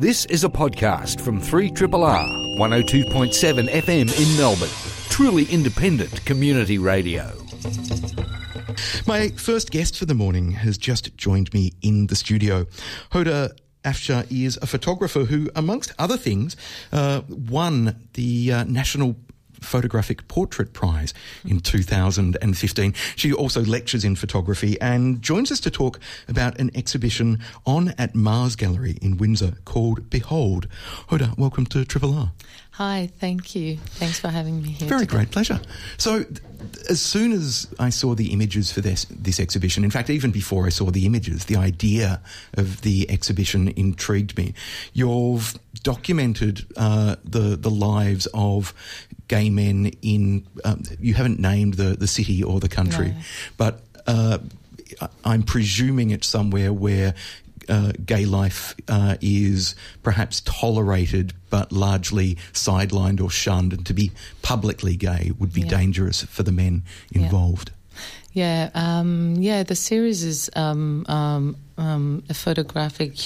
This is a podcast from 3RRR 102.7 FM in Melbourne. Truly independent community radio. My first guest for the morning has just joined me in the studio. Hoda Afshar is a photographer who, amongst other things, won the National Photographic Portrait Prize in 2015. She also lectures in photography and joins us to talk about an exhibition on at Mars Gallery in Windsor called Behold. Hoda, welcome to 3RRR. Hi, thank you. Thanks for having me here. Great pleasure. So as soon as I saw the images for this exhibition, in fact, even before I saw the images, the idea of the exhibition intrigued me. You've documented the lives of gay men in, you haven't named the city or the country, no, but I'm presuming it's somewhere where gay life is perhaps tolerated but largely sidelined or shunned, and to be publicly gay would be dangerous for the men involved. The series is a photographic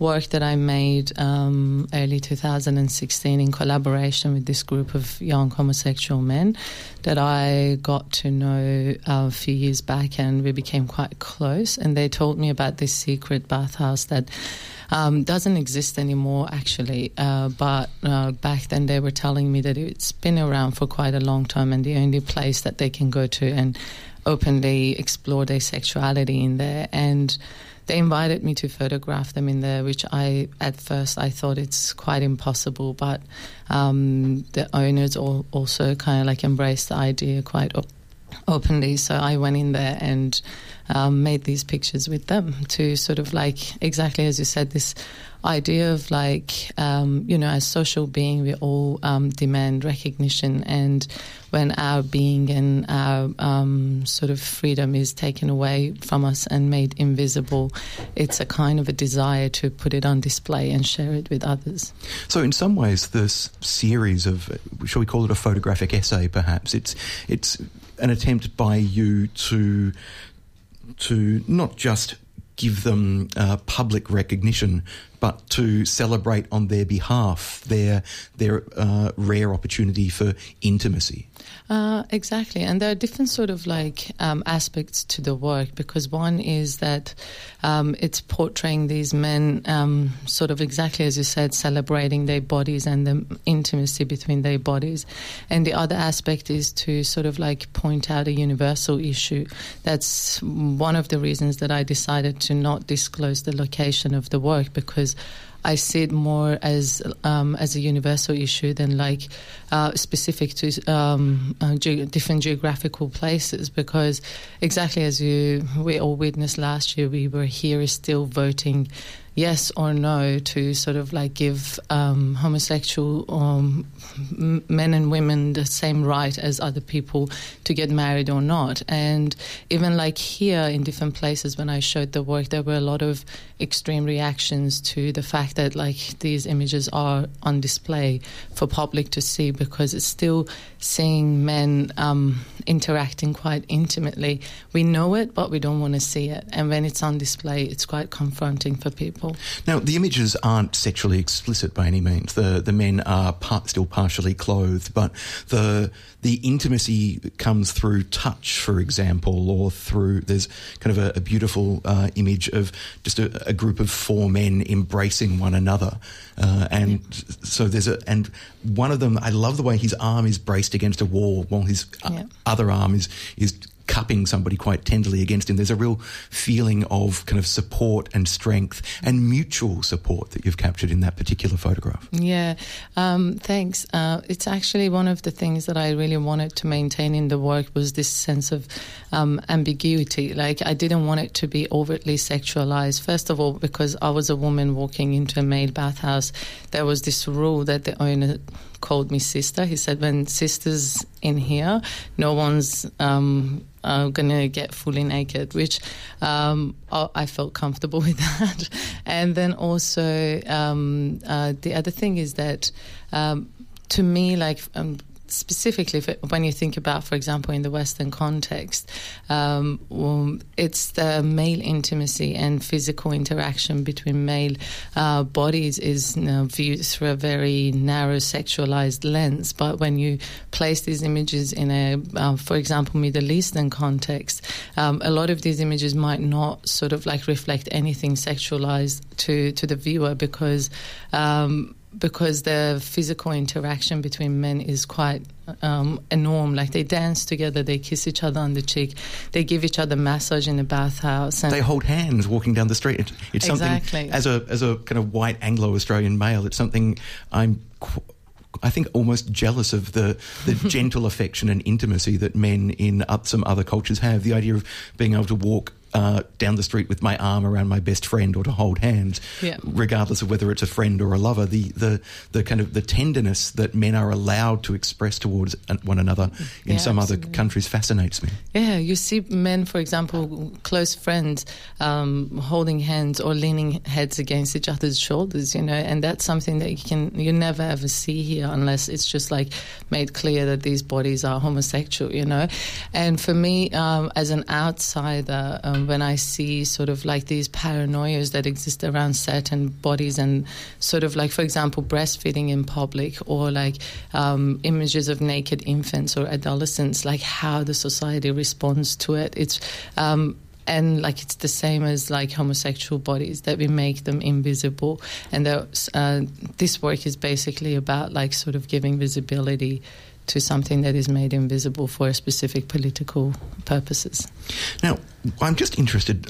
work that I made early 2016 in collaboration with this group of young homosexual men that I got to know a few years back, and we became quite close, and they told me about this secret bathhouse that doesn't exist anymore actually, but back then they were telling me that it's been around for quite a long time and the only place that they can go to and openly explore their sexuality in there. And they invited me to photograph them in there, which at first I thought it's quite impossible, but the owners also kind of like embraced the idea quite openly. So I went in there and made these pictures with them to sort of like, exactly as you said, this idea of like, as social being, we all demand recognition, and when our being and our sort of freedom is taken away from us and made invisible, it's a kind of a desire to put it on display and share it with others. So in some ways this series of, shall we call it a photographic essay perhaps, it's an attempt by you to not just give them public recognition, but to celebrate on their behalf their rare opportunity for intimacy. Exactly, and there are different sort of like aspects to the work, because one is that it's portraying these men sort of exactly as you said, celebrating their bodies and the intimacy between their bodies, and the other aspect is to sort of like point out a universal issue. That's one of the reasons that I decided to not disclose the location of the work, because I see it more as a universal issue than like specific to different geographical places. Because exactly as we all witnessed last year, we were here still voting yes or no to sort of like give homosexual men and women the same right as other people to get married or not. And even like here in different places when I showed the work, there were a lot of extreme reactions to the fact that like these images are on display for public to see, because it's still seeing men interacting quite intimately. We know it, but we don't want to see it. And when it's on display, it's quite confronting for people. Now, the images aren't sexually explicit by any means. The men are still partially clothed, but the intimacy comes through touch, for example, or through, there's kind of a beautiful image of just a group of four men embracing one another. So there's and one of them, I love the way his arm is braced against a wall while his other arm is cupping somebody quite tenderly against him. There's a real feeling of kind of support and strength and mutual support that you've captured in that particular photograph. Yeah, thanks. It's actually one of the things that I really wanted to maintain in the work was this sense of ambiguity. Like, I didn't want it to be overtly sexualized. First of all, because I was a woman walking into a male bathhouse, there was this rule that the owner called me sister. He said, when sister's in here, no one's going to get fully naked, which I felt comfortable with that. And then also the other thing is that to me, like specifically when you think about, for example, in the Western context, it's the male intimacy and physical interaction between male bodies is viewed through a very narrow sexualized lens. But when you place these images in a, for example, Middle Eastern context, a lot of these images might not sort of like reflect anything sexualized to the viewer because the physical interaction between men is quite enormous. Like, they dance together, they kiss each other on the cheek, they give each other massage in the bathhouse. And they hold hands walking down the street. It's something, exactly. as a kind of white Anglo-Australian male, it's something I think almost jealous of the gentle affection and intimacy that men in some other cultures have. The idea of being able to walk down the street with my arm around my best friend, or to hold hands, yeah, regardless of whether it's a friend or a lover, the kind of the tenderness that men are allowed to express towards one another in some other countries fascinates me. Yeah, you see men, for example, close friends holding hands or leaning heads against each other's shoulders, you know, and that's something that you never ever see here unless it's just like made clear that these bodies are homosexual, you know. And for me, as an outsider, when I see sort of like these paranoias that exist around certain bodies and sort of like, for example, breastfeeding in public, or like images of naked infants or adolescents, like how the society responds to it. It's and like it's the same as like homosexual bodies, that we make them invisible. And this work is basically about like sort of giving visibility to something that is made invisible for specific political purposes. Now, I'm just interested,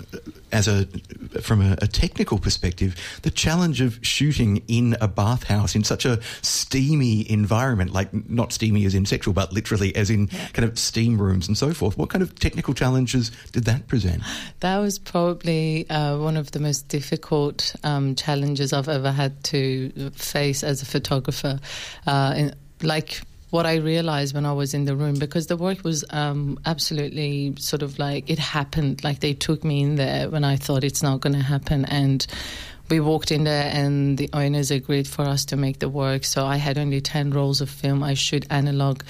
from a technical perspective, the challenge of shooting in a bathhouse in such a steamy environment, like not steamy as in sexual, but literally as in kind of steam rooms and so forth. What kind of technical challenges did that present? That was probably one of the most difficult challenges I've ever had to face as a photographer. What I realized when I was in the room, because the work was absolutely sort of like it happened, like they took me in there when I thought it's not going to happen, and we walked in there and the owners agreed for us to make the work. So I had only 10 rolls of film. I shoot analog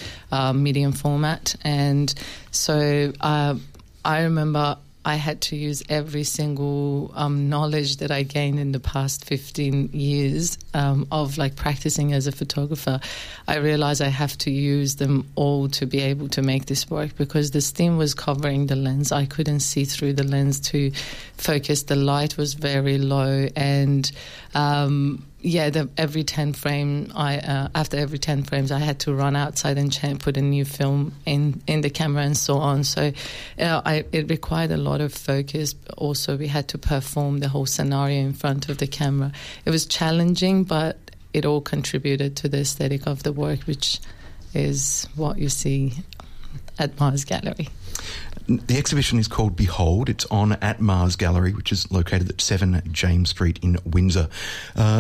medium format, and so I remember I had to use every single knowledge that I gained in the past 15 years of like practicing as a photographer. I realized I have to use them all to be able to make this work, because the steam was covering the lens. I couldn't see through the lens to focus. The light was very low, and after every 10 frames, I had to run outside and put a new film in the camera and so on. So it required a lot of focus. Also, we had to perform the whole scenario in front of the camera. It was challenging, but it all contributed to the aesthetic of the work, which is what you see at Mars Gallery. The exhibition is called Behold. It's on at Mars Gallery, which is located at 7 James Street in Windsor.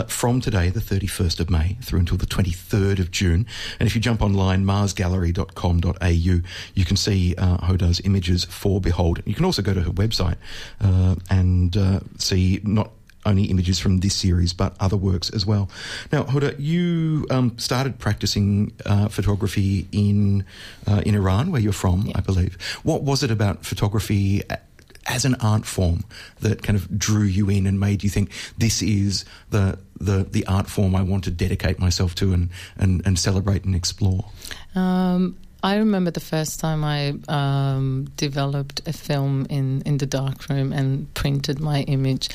From today, the 31st of May, through until the 23rd of June. And if you jump online, marsgallery.com.au, you can see Hoda's images for Behold. You can also go to her website and see not only images from this series, but other works as well. Now, Hoda, you started practicing photography in Iran, where you're from, I believe. What was it about photography as an art form that kind of drew you in and made you think, this is the art form I want to dedicate myself to and celebrate and explore? I remember the first time I developed a film in the darkroom and printed my image.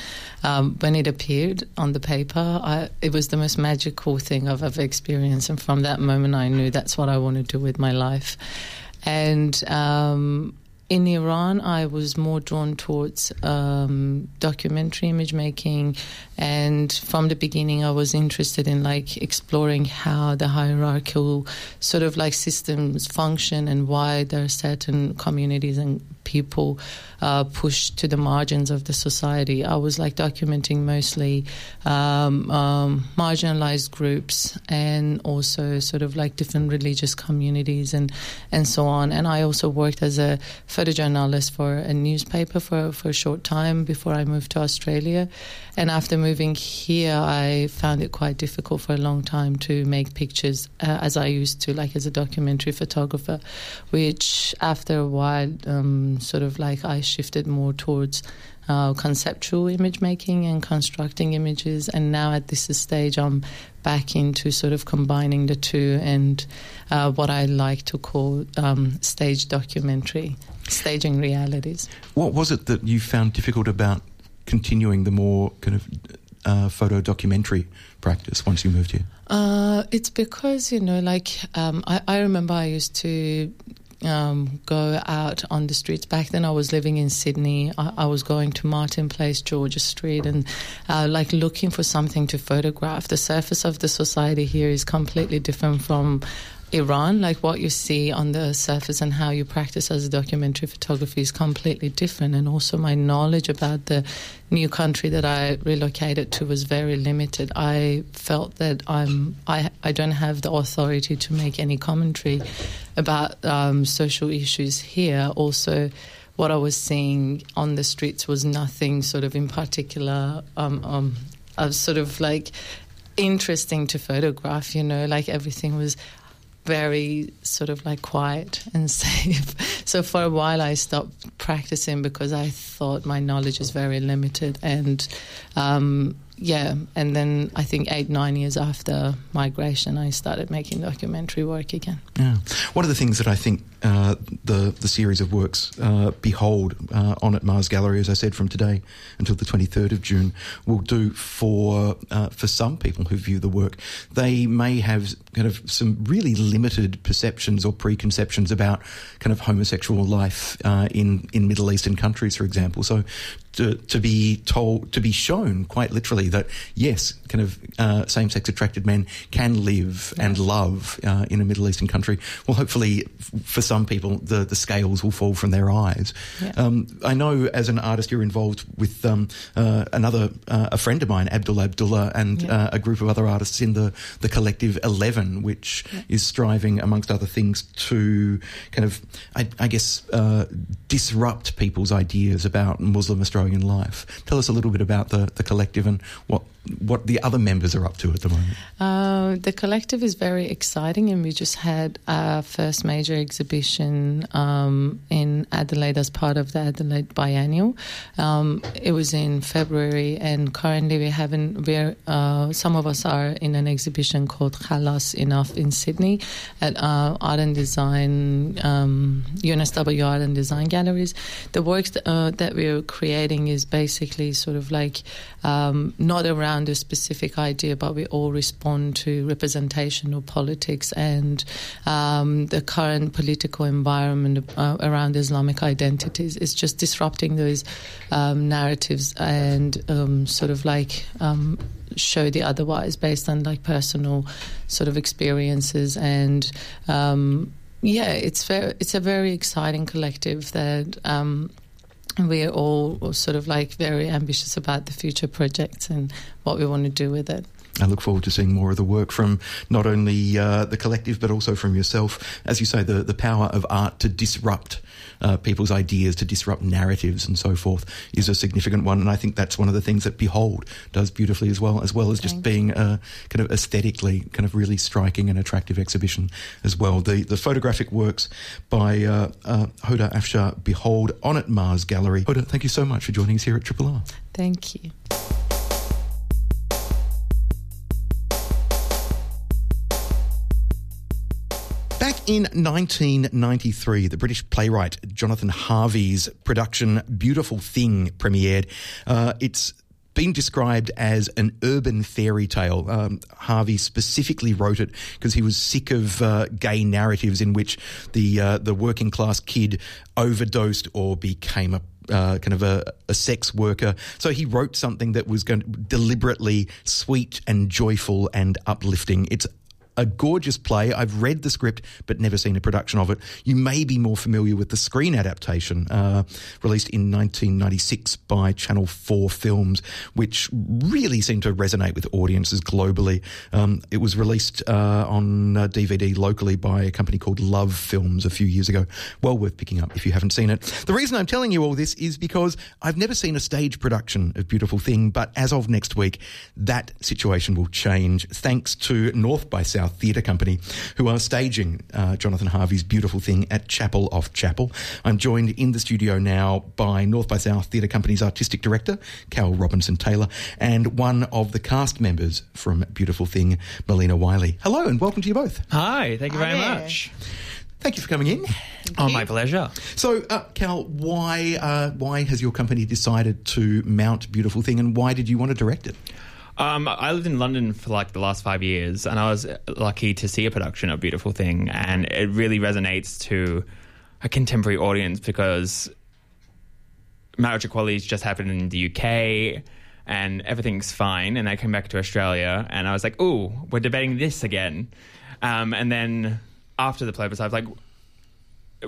When it appeared on the paper, it was the most magical thing I've ever experienced. And from that moment, I knew that's what I wanted to do with my life. And in Iran, I was more drawn towards documentary image making, and from the beginning I was interested in like exploring how the hierarchical sort of like systems function and why there are certain communities and people pushed to the margins of the society. I was like documenting mostly marginalized groups and also sort of like different religious communities and so on. And I also worked as a photojournalist for a newspaper for a short time before I moved to Australia. And after moving here, I found it quite difficult for a long time to make pictures as I used to, like as a documentary photographer, which after a while sort of like I shifted more towards conceptual image making and constructing images, and now at this stage I'm back into sort of combining the two and what I like to call stage documentary, staging realities. What was it that you found difficult about continuing the more kind of photo documentary practice once you moved here? It's because, you know, like I remember I used to go out on the streets. Back then I was living in Sydney. I was going to Martin Place, Georges Street, and like looking for something to photograph. The surface of the society here is completely different from Iran. Like what you see on the surface and how you practice as a documentary photography is completely different, and also my knowledge about the new country that I relocated to was very limited. I felt that I don't have the authority to make any commentary about social issues here. Also, what I was seeing on the streets was nothing sort of in particular sort of like interesting to photograph, you know, like everything was very sort of like quiet and safe. So for a while I stopped practicing because I thought my knowledge is very limited. And and then I think 8-9 years after migration I started making documentary work again. Yeah. One of the things that I think the series of works Behold on at Mars Gallery, as I said, from today until the 23rd of June, will do for some people who view the work. They may have kind of some really limited perceptions or preconceptions about kind of homosexual life in Middle Eastern countries, for example. So to be shown quite literally that, yes, kind of same-sex attracted men can live and love in a Middle Eastern country, well, hopefully for some people the scales will fall from their eyes. Yeah. I know as an artist you're involved with a friend of mine, Abdul Abdullah, and a group of other artists in the collective 11, which is striving, amongst other things, to kind of, I guess, disrupt people's ideas about Muslim Australian life. Tell us a little bit about the collective and what the other members are up to at the moment. The collective is very exciting, and we just had our first major exhibition in Adelaide as part of the Adelaide Biennial. It was in February, and currently some of us are in an exhibition called Khalas Enough in Sydney at Art and Design, UNSW Art and Design Galleries. The works that we're creating is basically sort of like not around a specific idea, but we all respond to representational politics and the current political environment around Islamic identities. It's just disrupting those narratives and sort of like show the otherwise based on like personal sort of experiences. And it's a very exciting collective that we're all sort of like very ambitious about the future projects and what we want to do with it. I look forward to seeing more of the work from not only the collective but also from yourself. As you say, the power of art to disrupt people's ideas, to disrupt narratives and so forth is a significant one, and I think that's one of the things that Behold does beautifully as well as just being a kind of aesthetically kind of really striking and attractive exhibition as well. The photographic works by Hoda Afshar, Behold, on at Mars Gallery. Hoda, thank you so much for joining us here at Triple R. Thank you. Back in 1993, the British playwright Jonathan Harvey's production Beautiful Thing premiered. It's been described as an urban fairy tale. Harvey specifically wrote it because he was sick of gay narratives in which the working class kid overdosed or became a sex worker. So he wrote something that was deliberately sweet and joyful and uplifting. It's a gorgeous play. I've read the script but never seen a production of it. You may be more familiar with the screen adaptation released in 1996 by Channel 4 Films, which really seemed to resonate with audiences globally. It was released on DVD locally by a company called Love Films a few years ago. Well worth picking up if you haven't seen it. The reason I'm telling you all this is because I've never seen a stage production of Beautiful Thing, but as of next week, that situation will change thanks to North by South Theatre Company, who are staging Jonathan Harvey's Beautiful Thing at Chapel Off Chapel. I'm joined in the studio now by North by South Theatre Company's artistic director, Cal Robinson-Taylor, and one of the cast members from Beautiful Thing, Melina Wiley. Hello and welcome to you both. Hi, thank you very much. Thank you for coming in. Oh, my pleasure. So, Cal, why has your company decided to mount Beautiful Thing, and why did you want to direct it? I lived in London for the last 5 years, and I was lucky to see a production of Beautiful Thing, and it really resonates to a contemporary audience because marriage equality has just happened in the UK and everything's fine, and I came back to Australia and I was like, ooh, we're debating this again. And then after the play, I was like,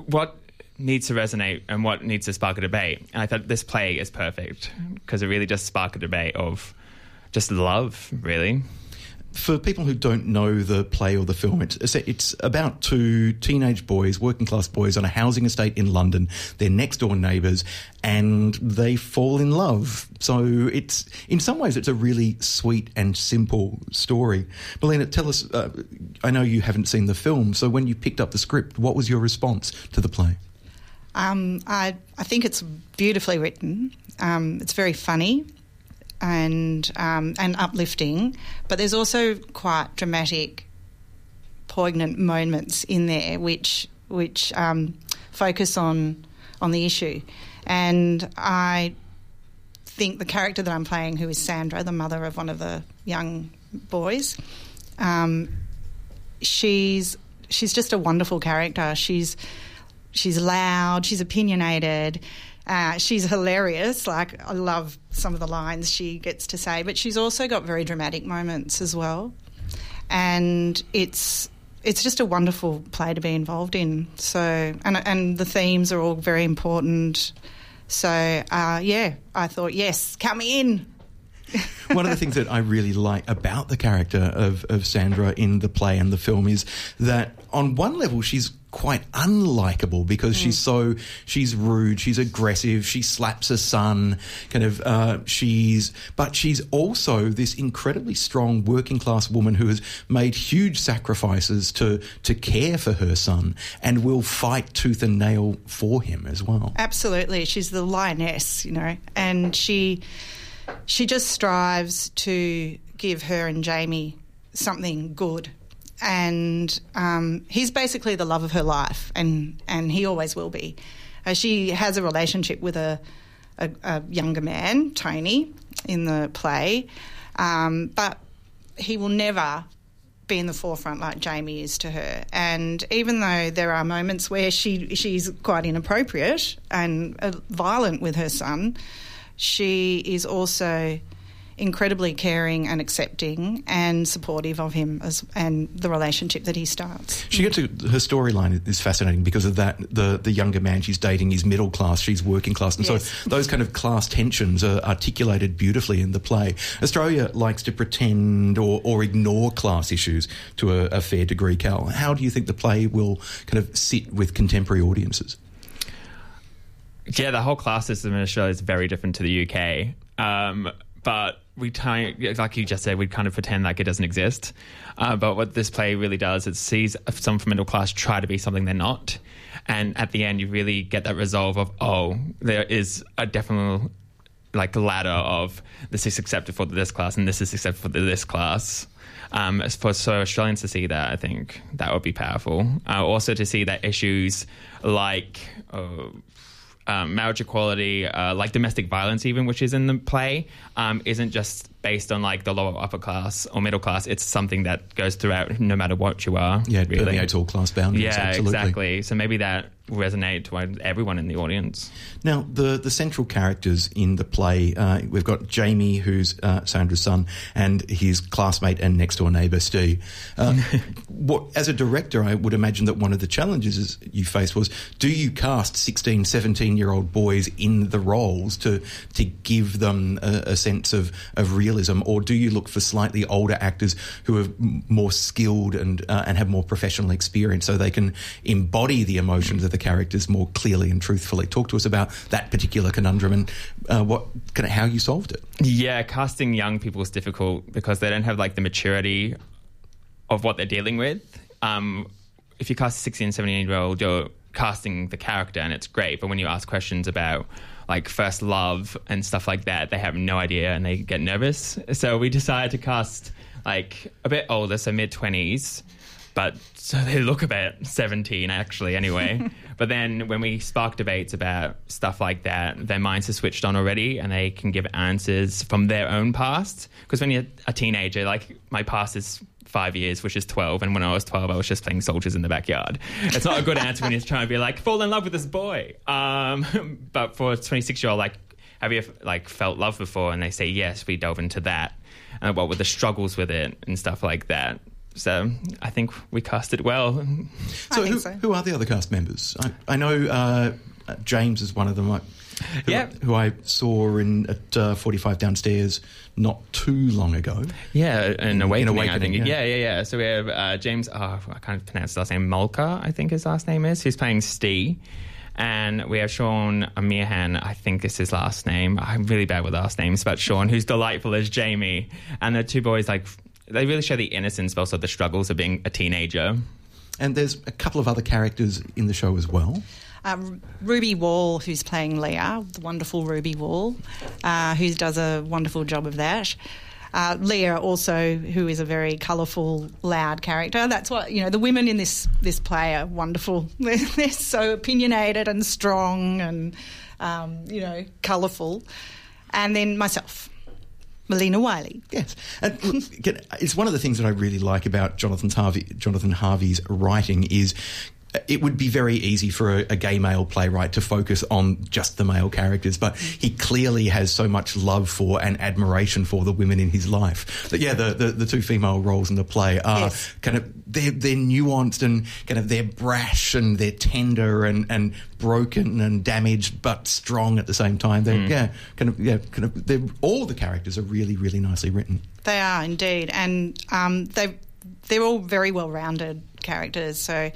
what needs to resonate and what needs to spark a debate? And I thought this play is perfect because it really just sparked a debate of just love, really. For people who don't know the play or the film, it's about two teenage boys, working-class boys, on a housing estate in London. They're next-door neighbours, and they fall in love. So it's, in some ways, it's a really sweet and simple story. Melina, tell us, I know you haven't seen the film, so when you picked up the script, what was your response to the play? I think it's beautifully written. It's very funny and uplifting, but there's also quite dramatic, poignant moments in there which focus on the issue. And I think the character that I'm playing, who is Sandra, the mother of one of the young boys, she's just a wonderful character. She's loud, she's opinionated. She's hilarious. I love some of the lines she gets to say, but she's also got very dramatic moments as well. And it's just a wonderful play to be involved in. So, and the themes are all very important. So, I thought, yes, come in. One of the things that I really like about the character of Sandra in the play and the film is that on one level she's quite unlikable because she's rude, she's aggressive, she slaps her son, but she's also this incredibly strong working class woman who has made huge sacrifices to care for her son and will fight tooth and nail for him as well. Absolutely, she's the lioness, and she just strives to give her and Jamie something good. And he's basically the love of her life, and he always will be. She has a relationship with a younger man, Tony, in the play, but he will never be in the forefront like Jamie is to her. And even though there are moments where she's quite inappropriate and violent with her son, she is also incredibly caring and accepting and supportive of him and the relationship that he starts. She gets her storyline is fascinating because of that. The younger man she's dating is middle class, she's working class, and so those kind of class tensions are articulated beautifully in the play. Australia likes to pretend or ignore class issues to a fair degree, Cal. How do you think the play will kind of sit with contemporary audiences? Yeah, the whole class system in Australia is very different to the UK. But we like you just said, we kind of pretend like it doesn't exist. But what this play really does, it sees someone from middle class try to be something they're not. And at the end, you really get that resolve of, there is a definite ladder of this is accepted for this class and this is accepted for this class. So Australians to see that, I think that would be powerful. Also to see that issues like marriage equality, domestic violence even, which is in the play, isn't just based on the lower upper class or middle class. It's something that goes throughout no matter what you are. Yeah, it permeates all class boundaries. Yeah, absolutely. Exactly. So maybe that resonate to everyone in the audience. Now, the central characters in the play, we've got Jamie, who's Sandra's son, and his classmate and next-door neighbour, Stu. As a director, I would imagine that one of the challenges you faced was, do you cast 16, 17-year-old boys in the roles to give them a sense of realism, or do you look for slightly older actors who are more skilled and have more professional experience so they can embody the emotions of the characters more clearly and truthfully? Talk to us about that particular conundrum and how you solved it. Yeah, casting young people is difficult because they don't have the maturity of what they're dealing with. If you cast a 16 and 17-year-old, you're casting the character and it's great, but when you ask questions about first love and stuff like that, they have no idea and they get nervous. So we decided to cast a bit older, so mid-20s, but so they look about 17 actually anyway. But then when we spark debates about stuff like that, their minds are switched on already and they can give answers from their own past. Because when you're a teenager, my past is 5 years, which is 12, and when I was 12 I was just playing soldiers in the backyard. It's not a good answer when you're trying to be fall in love with this boy. But for a 26-year-old, have you felt love before? And they say yes, we delve into that. And what were the struggles with it and stuff like that. So I think we cast it well. So who are the other cast members? I know James is one of them, who I saw at 45 Downstairs not too long ago. Yeah, in Awakening, I think. Yeah. So we have James, I can't pronounce his last name, Malka, I think his last name is, who's playing Stee. And we have Sean Amirhan, I think is his last name. I'm really bad with last names, but Sean, who's delightful as Jamie. And the two boys, they really show the innocence, but also the struggles of being a teenager. And there's a couple of other characters in the show as well. Ruby Wall, who's playing Leah, the wonderful Ruby Wall, who does a wonderful job of that. Leah also, who is a very colourful, loud character. That's what, the women in this play are wonderful. They're so opinionated and strong and, colourful. And then myself, Melina Wiley. Yes. And look, it's one of the things that I really like about Jonathan Harvey's writing is it would be very easy for a gay male playwright to focus on just the male characters, but he clearly has so much love for and admiration for the women in his life. But the two female roles in the play are they're nuanced and they're brash and they're tender and broken and damaged but strong at the same time. They're all the characters are really, really nicely written. They are indeed, and they're all very well-rounded characters. So.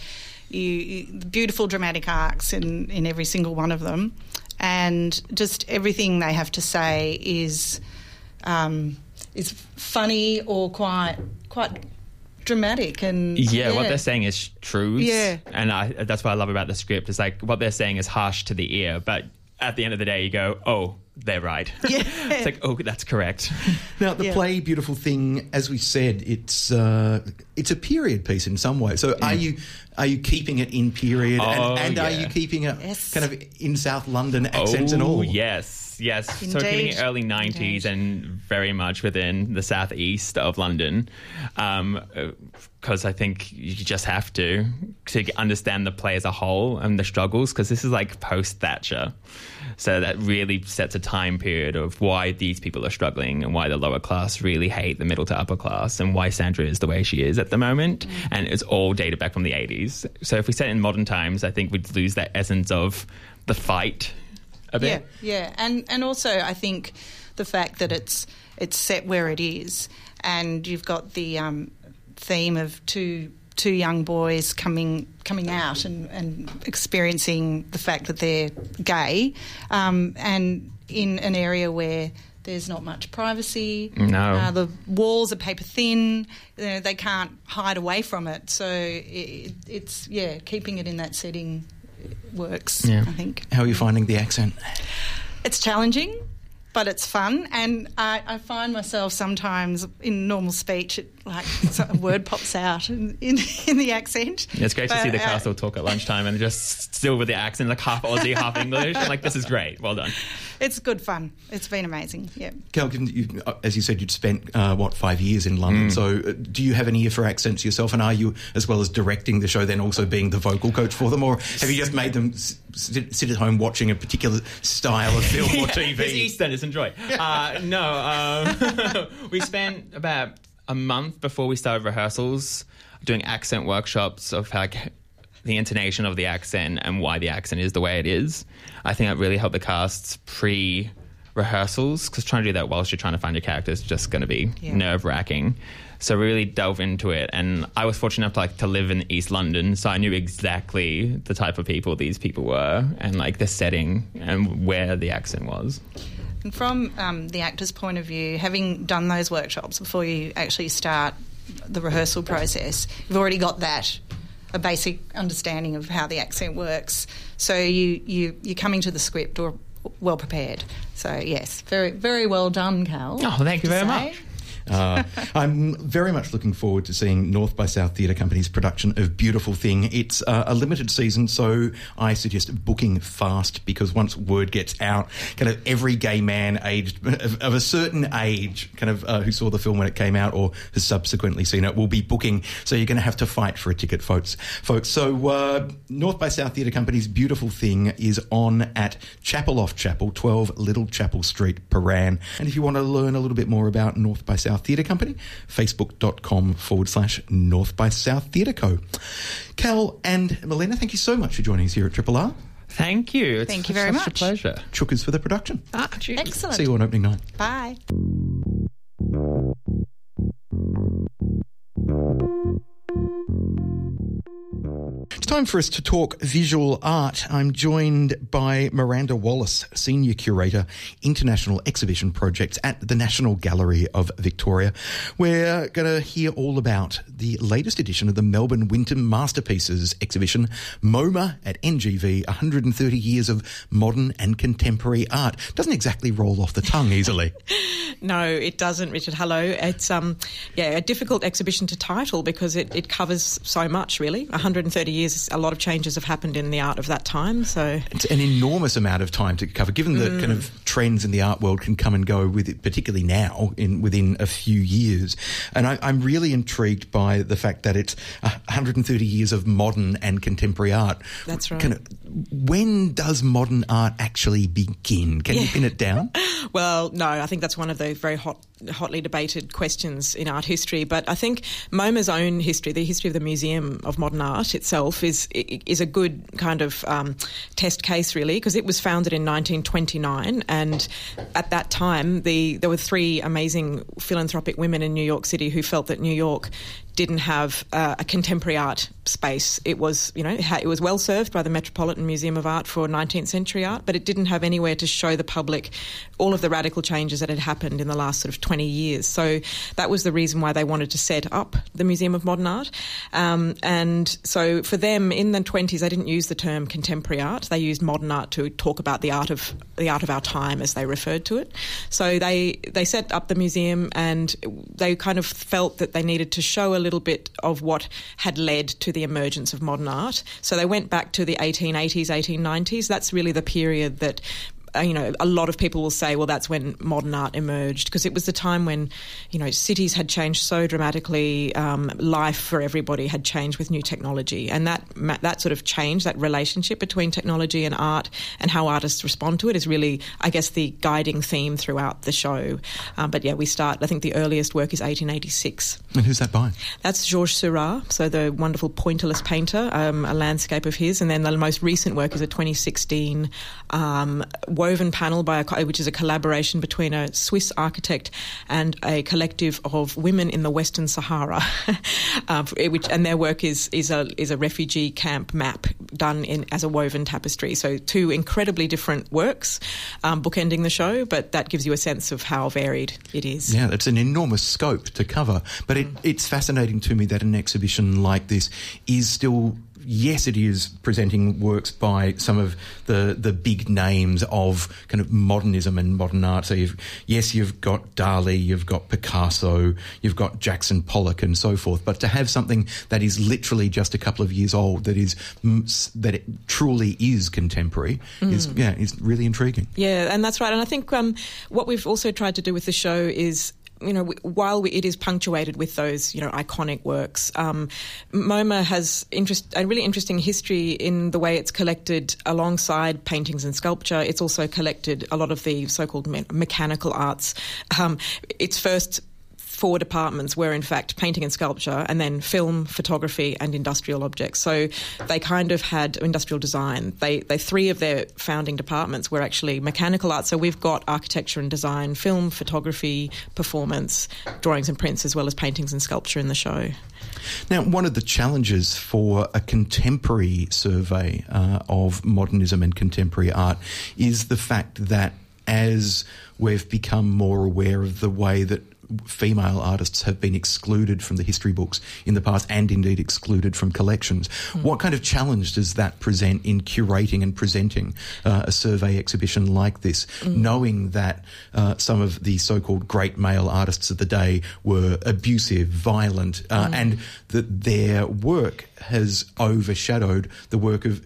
Beautiful dramatic arcs in every single one of them, and just everything they have to say is funny or quite dramatic and what they're saying is truths. Yeah, and that's what I love about the script is what they're saying is harsh to the ear, but at the end of the day you go, oh, they're right. Yeah. It's oh, that's correct. Now, the play Beautiful Thing, as we said, it's a period piece in some way. So are you keeping it in period and are you keeping it in South London accents and all? Yes. Indeed. So keeping it early 90s and very much within the southeast of London, because I think you just have to understand the play as a whole and the struggles, because this is post-Thatcher. So that really sets a time period of why these people are struggling and why the lower class really hate the middle to upper class and why Sandra is the way she is at the moment. And it's all dated back from the 80s. So if we set it in modern times, I think we'd lose that essence of the fight a bit. Yeah. And also I think the fact that it's set where it is and you've got the theme of two young boys coming out and experiencing the fact that they're gay, and in an area where there's not much privacy. No. The walls are paper thin. They can't hide away from it. So it's keeping it in that setting works, I think. How are you finding the accent? It's challenging, but it's fun. And I find myself sometimes in normal speech, like a word pops out in the accent. Yeah, it's great to see the cast all talk at lunchtime and just still with the accent, like half Aussie, half English. I'm like, this is great. Well done. It's good fun. It's been amazing. Yeah. Cal, as you said, you'd spent 5 years in London. So do you have an ear for accents yourself? And are you, as well as directing the show, then also being the vocal coach for them, or have you just made them sit at home watching a particular style of film or TV? It's EastEnders, enjoy. We spent about a month before we started rehearsals doing accent workshops of how the intonation of the accent and why the accent is the way it is. I think that really helped the cast pre-rehearsals, because trying to do that whilst you're trying to find your character is just going to be nerve-wracking. So we really delve into it, and I was fortunate enough to live in East London, so I knew exactly the type of people these people were and the setting and where the accent was. And from the actor's point of view, having done those workshops before you actually start the rehearsal process, you've already got a basic understanding of how the accent works. So you're coming to the script or well prepared. So yes, very, very well done, Cal. Oh, thank you very much. I'm very much looking forward to seeing North by South Theatre Company's production of Beautiful Thing. It's a limited season, so I suggest booking fast, because once word gets out, kind of every gay man aged of a certain age, who saw the film when it came out or has subsequently seen it, will be booking. So you're going to have to fight for a ticket, folks. So North by South Theatre Company's Beautiful Thing is on at Chapel Off Chapel, 12 Little Chapel Street, Paran. And if you want to learn a little bit more about North by South Theatre Company, facebook.com/North by South Theatre Co. Cal and Melina, thank you so much for joining us here at 3RRR. Thank you. Thank you very much. It's such a pleasure. Chookers for the production. Excellent. See you on opening night. Bye. It's time for us to talk visual art. I'm joined by Miranda Wallace, Senior Curator, International Exhibition Projects at the National Gallery of Victoria. We're going to hear all about the latest edition of the Melbourne Winter Masterpieces exhibition, MoMA at NGV, 130 years of modern and contemporary art. Doesn't exactly roll off the tongue easily. No, it doesn't, Richard. Hello. It's a difficult exhibition to title because it covers so much, really. 130 years, a lot of changes have happened in the art of that time. So it's an enormous amount of time to cover, given the kind of trends in the art world can come and go with it, particularly now within a few years. And I'm really intrigued by the fact that it's 130 years of modern and contemporary art. That's right. When does modern art actually begin? Can you pin it down? Well, no, I think that's one of the very hotly debated questions in art history. But I think MoMA's own history, the history of the Museum of Modern Art itself, is a good kind of test case, really, because it was founded in 1929, and at that time there were three amazing philanthropic women in New York City who felt that New York didn't have a contemporary art space. It was, it was well served by the Metropolitan Museum of Art for 19th century art, but it didn't have anywhere to show the public all of the radical changes that had happened in the last sort of 20 years. So that was the reason why they wanted to set up the Museum of Modern Art. And so for them, in the 20s, they didn't use the term contemporary art. They used modern art to talk about the art of our time, as they referred to it. So they set up the museum, and they kind of felt that they needed to show a little bit of what had led to the emergence of modern art. So they went back to the 1880s, 1890s. That's really the period that a lot of people will say, well, that's when modern art emerged, because it was the time when, cities had changed so dramatically, life for everybody had changed with new technology, and that sort of change, that relationship between technology and art and how artists respond to it is really, I guess, the guiding theme throughout the show. We start, I think the earliest work is 1886. And who's that by? That's Georges Seurat, so the wonderful pointillist painter, a landscape of his, and then the most recent work is a 2016 woven panel which is a collaboration between a Swiss architect and a collective of women in the Western Sahara, and their work is a refugee camp map done as a woven tapestry. So two incredibly different works, bookending the show, but that gives you a sense of how varied it is. Yeah, it's an enormous scope to cover, but it's fascinating to me that an exhibition like this is still yes, it is presenting works by some of the big names of kind of modernism and modern art. So you've got Dali, you've got Picasso, you've got Jackson Pollock and so forth. But to have something that is literally just a couple of years old, that it truly is contemporary, is really intriguing. Yeah, and that's right. And I think what we've also tried to do with the show is, you know, while it is punctuated with those, you know, iconic works, MoMA has a really interesting history in the way it's collected alongside paintings and sculpture. It's also collected a lot of the so-called mechanical arts. Its first four departments were in fact painting and sculpture, and then film, photography and industrial objects. So they kind of had industrial design. They three of their founding departments were actually mechanical arts. So we've got architecture and design, film, photography, performance, drawings and prints, as well as paintings and sculpture in the show. Now, one of the challenges for a contemporary survey of modernism and contemporary art is the fact that as we've become more aware of the way that female artists have been excluded from the history books in the past and indeed excluded from collections. What kind of challenge does that present in curating and presenting a survey exhibition like this, knowing that some of the so-called great male artists of the day were abusive, violent, and that their work has overshadowed the work of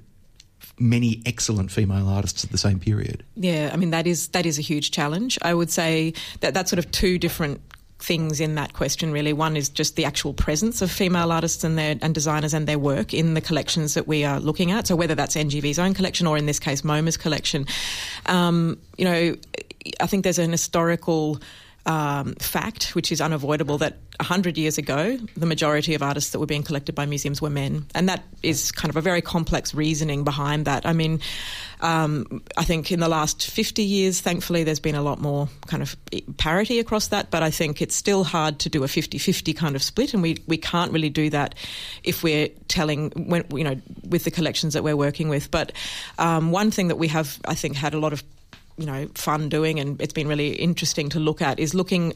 many excellent female artists at the same period? Yeah, I mean, that is a huge challenge. I would say that that's sort of two different things in that question, really. One is just the actual presence of female artists and designers and their work in the collections that we are looking at, so whether that's NGV's own collection or, in this case, MoMA's collection. You know, I think there's an historical fact, which is unavoidable, that 100 years ago, the majority of artists that were being collected by museums were men. And that is kind of a very complex reasoning behind that. I mean, I think in the last 50 years, thankfully, there's been a lot more kind of parity across that. But I think it's still hard to do a 50-50 kind of split. And we can't really do that if we're with the collections that we're working with. But one thing that we have, I think, had a lot of fun doing, and it's been really interesting to look at, is looking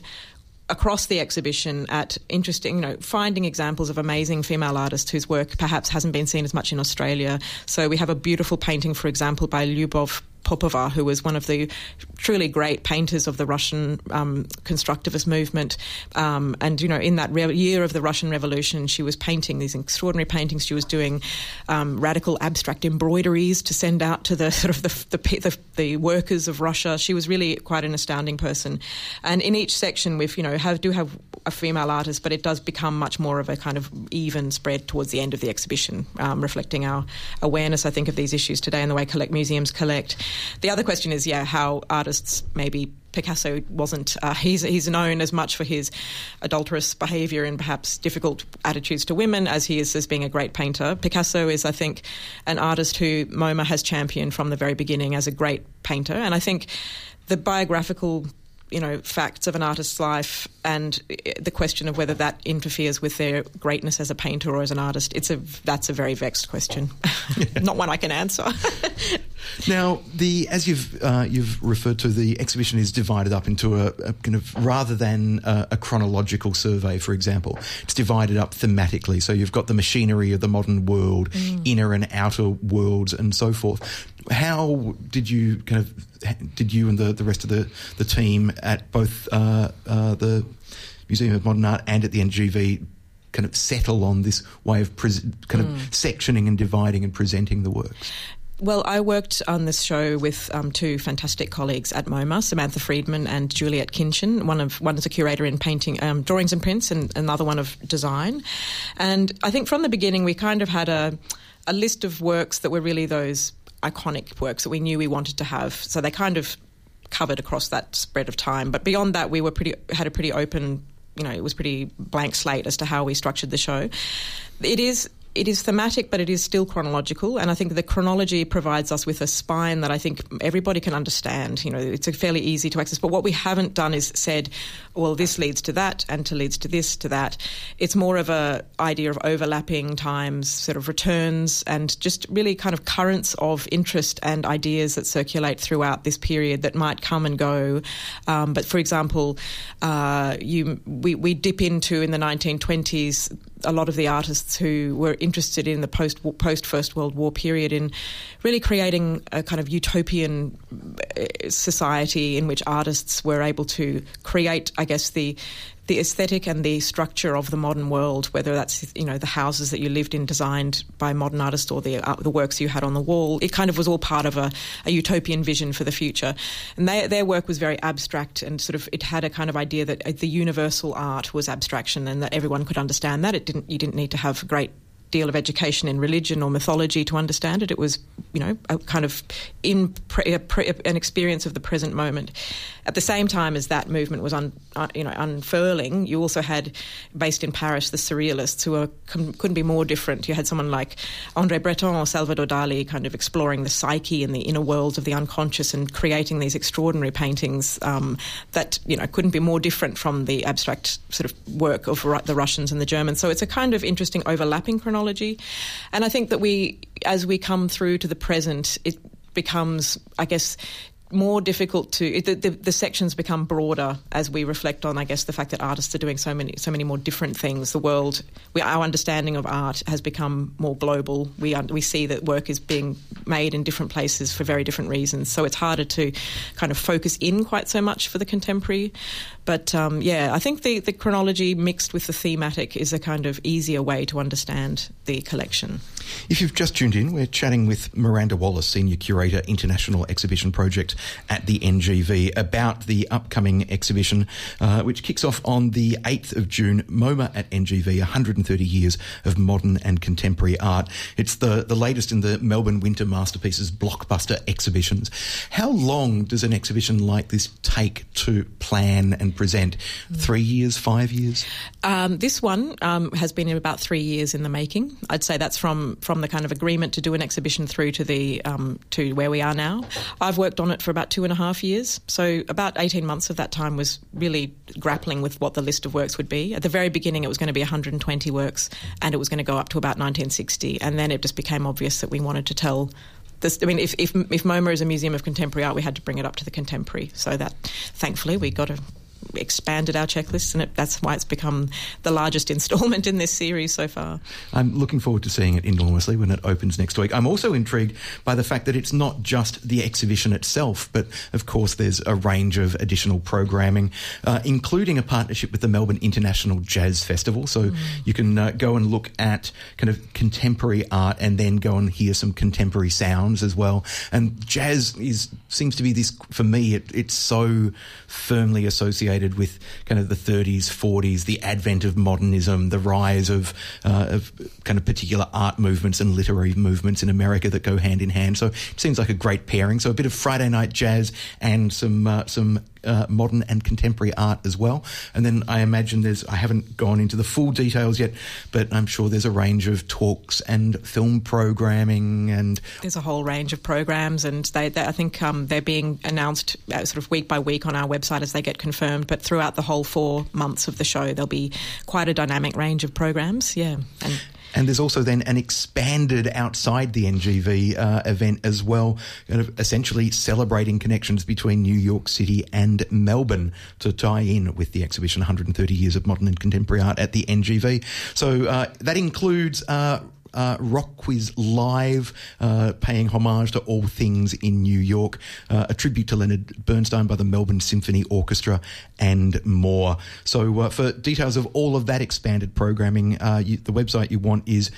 across the exhibition at interesting, finding examples of amazing female artists whose work perhaps hasn't been seen as much in Australia. So we have a beautiful painting, for example, by Lyubov Popova, who was one of the truly great painters of the Russian constructivist movement. And, in that year of the Russian Revolution, she was painting these extraordinary paintings. She was doing radical abstract embroideries to send out to the sort of the workers of Russia. She was really quite an astounding person. And in each section, we've, have a female artist, but it does become much more of a kind of even spread towards the end of the exhibition, reflecting our awareness, I think, of these issues today and the way museums collect. The other question is, how artists, maybe Picasso wasn't, he's known as much for his adulterous behaviour and perhaps difficult attitudes to women as he is as being a great painter. Picasso is, I think, an artist who MoMA has championed from the very beginning as a great painter. And I think the biographical facts of an artist's life and the question of whether that interferes with their greatness as a painter or as an artist, that's a very vexed question. Not one I can answer. Now, as you've referred to, the exhibition is divided up into a kind of, rather than a chronological survey, for example, it's divided up thematically. So you've got the machinery of the modern world, inner and outer worlds and so forth. How did you and the rest of the team at both the Museum of Modern Art and at the NGV kind of settle on this way of sectioning and dividing and presenting the works? Well, I worked on this show with two fantastic colleagues at MoMA, Samantha Friedman and Juliet Kinchin. One is a curator in painting, drawings and prints, and another one of design. And I think from the beginning we kind of had a list of works that were really those iconic works that we knew we wanted to have. So they kind of covered across that spread of time. But beyond that, we had a pretty open, it was pretty blank slate as to how we structured the show. It is thematic, but it is still chronological. And I think the chronology provides us with a spine that I think everybody can understand. It's fairly easy to access. But what we haven't done is said, well, this leads to that and leads to this, to that. It's more of an idea of overlapping times, sort of returns, and just really kind of currents of interest and ideas that circulate throughout this period that might come and go. But, for example, we dip into, in the 1920s, a lot of the artists who were interested in the post-First World War period in really creating a kind of utopian society in which artists were able to create, I guess, the aesthetic and the structure of the modern world, whether that's, you know, the houses that you lived in designed by modern artists or the works you had on the wall. It kind of was all part of a utopian vision for the future. And their work was very abstract and sort of, it had a kind of idea that the universal art was abstraction and that everyone could understand that. You didn't need to have a great deal of education in religion or mythology to understand it. It was, you know, a kind of an experience of the present moment. At the same time as that movement was unfurling, you also had, based in Paris, the Surrealists, who couldn't be more different. You had someone like André Breton or Salvador Dali, kind of exploring the psyche and the inner worlds of the unconscious and creating these extraordinary paintings that, you know, couldn't be more different from the abstract sort of work of the Russians and the Germans. So it's a kind of interesting overlapping chronology. And I think that we, as we come through to the present, it becomes, I guess, more difficult the sections become broader as we reflect on, I guess, the fact that artists are doing so many more different things. The world, our understanding of art has become more global. We see that work is being made in different places for very different reasons. So it's harder to kind of focus in quite so much for the contemporary. But I think the chronology mixed with the thematic is a kind of easier way to understand the collection. If you've just tuned in, we're chatting with Miranda Wallace, Senior Curator, International Exhibition Project at the NGV, about the upcoming exhibition, which kicks off on the 8th of June, MoMA at NGV, 130 Years of Modern and Contemporary Art. It's the latest in the Melbourne Winter Masterpieces blockbuster exhibitions. How long does an exhibition like this take to plan and present? 3 years, 5 years? This one has been about 3 years in the making. I'd say that's from the kind of agreement to do an exhibition through to the to where we are now. I've worked on it for about 2.5 years. So about 18 months of that time was really grappling with what the list of works would be. At the very beginning, it was going to be 120 works and it was going to go up to about 1960. And then it just became obvious that we wanted to tell this. I mean, if MoMA is a museum of contemporary art, we had to bring it up to the contemporary. So that, thankfully, we got to expanded our checklists, and that's why it's become the largest instalment in this series so far. I'm looking forward to seeing it enormously when it opens next week. I'm also intrigued by the fact that it's not just the exhibition itself, but of course there's a range of additional programming, including a partnership with the Melbourne International Jazz Festival. So you can go and look at kind of contemporary art and then go and hear some contemporary sounds as well. And jazz seems to be this, for me, it's so firmly associated with kind of the 30s, 40s, the advent of modernism, the rise of kind of particular art movements and literary movements in America that go hand in hand. So it seems like a great pairing. So a bit of Friday night jazz and some modern and contemporary art as well. And then I imagine I haven't gone into the full details yet, but I'm sure there's a range of talks and film programming. And there's a whole range of programs, and they I think they're being announced sort of week by week on our website as they get confirmed. But throughout the whole 4 months of the show, there'll be quite a dynamic range of programs. Yeah. And there's also then an expanded outside the NGV event as well, kind of essentially celebrating connections between New York City and Melbourne to tie in with the exhibition 130 Years of Modern and Contemporary Art at the NGV. So that includes Rock Quiz Live, paying homage to all things in New York, a tribute to Leonard Bernstein by the Melbourne Symphony Orchestra, and more. So for details of all of that expanded programming, the website you want is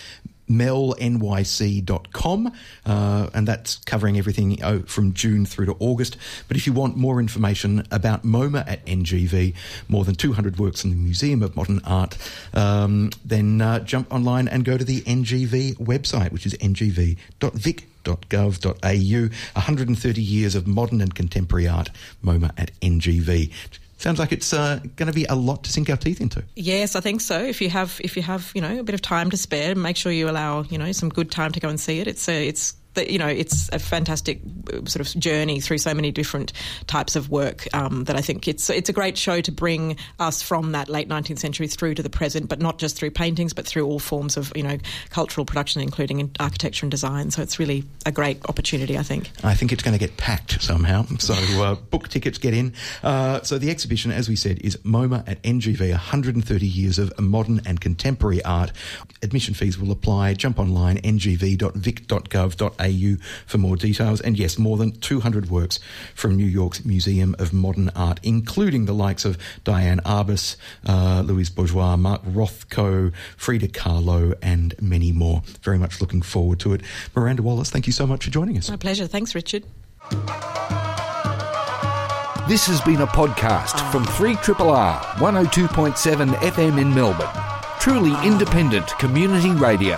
melnyc.com, and that's covering everything from June through to August. But if you want more information about MoMA at NGV, more than 200 works in the Museum of Modern Art, then jump online and go to the NGV website, which is ngv.vic.gov.au. 130 Years of Modern and Contemporary Art, MoMA at NGV. Sounds like it's going to be a lot to sink our teeth into. Yes, I think so. If you have, you know, a bit of time to spare, make sure you allow, you know, some good time to go and see it. It's that, you know, it's a fantastic sort of journey through so many different types of work that I think it's a great show to bring us from that late 19th century through to the present, but not just through paintings, but through all forms of, you know, cultural production, including in architecture and design. So it's really a great opportunity, I think. I think it's going to get packed somehow. So book tickets, get in. So the exhibition, as we said, is MoMA at NGV, 130 years of modern and contemporary art. Admission fees will apply. Jump online, ngv.vic.gov.au for more details. And yes, more than 200 works from New York's Museum of Modern Art, including the likes of Diane Arbus, Louise Bourgeois, Mark Rothko, Frida Kahlo, and many more. Very much looking forward to it. Miranda Wallace, thank you so much for joining us. My pleasure. Thanks, Richard. This has been a podcast from 3RRR 102.7 FM in Melbourne. Truly independent community radio.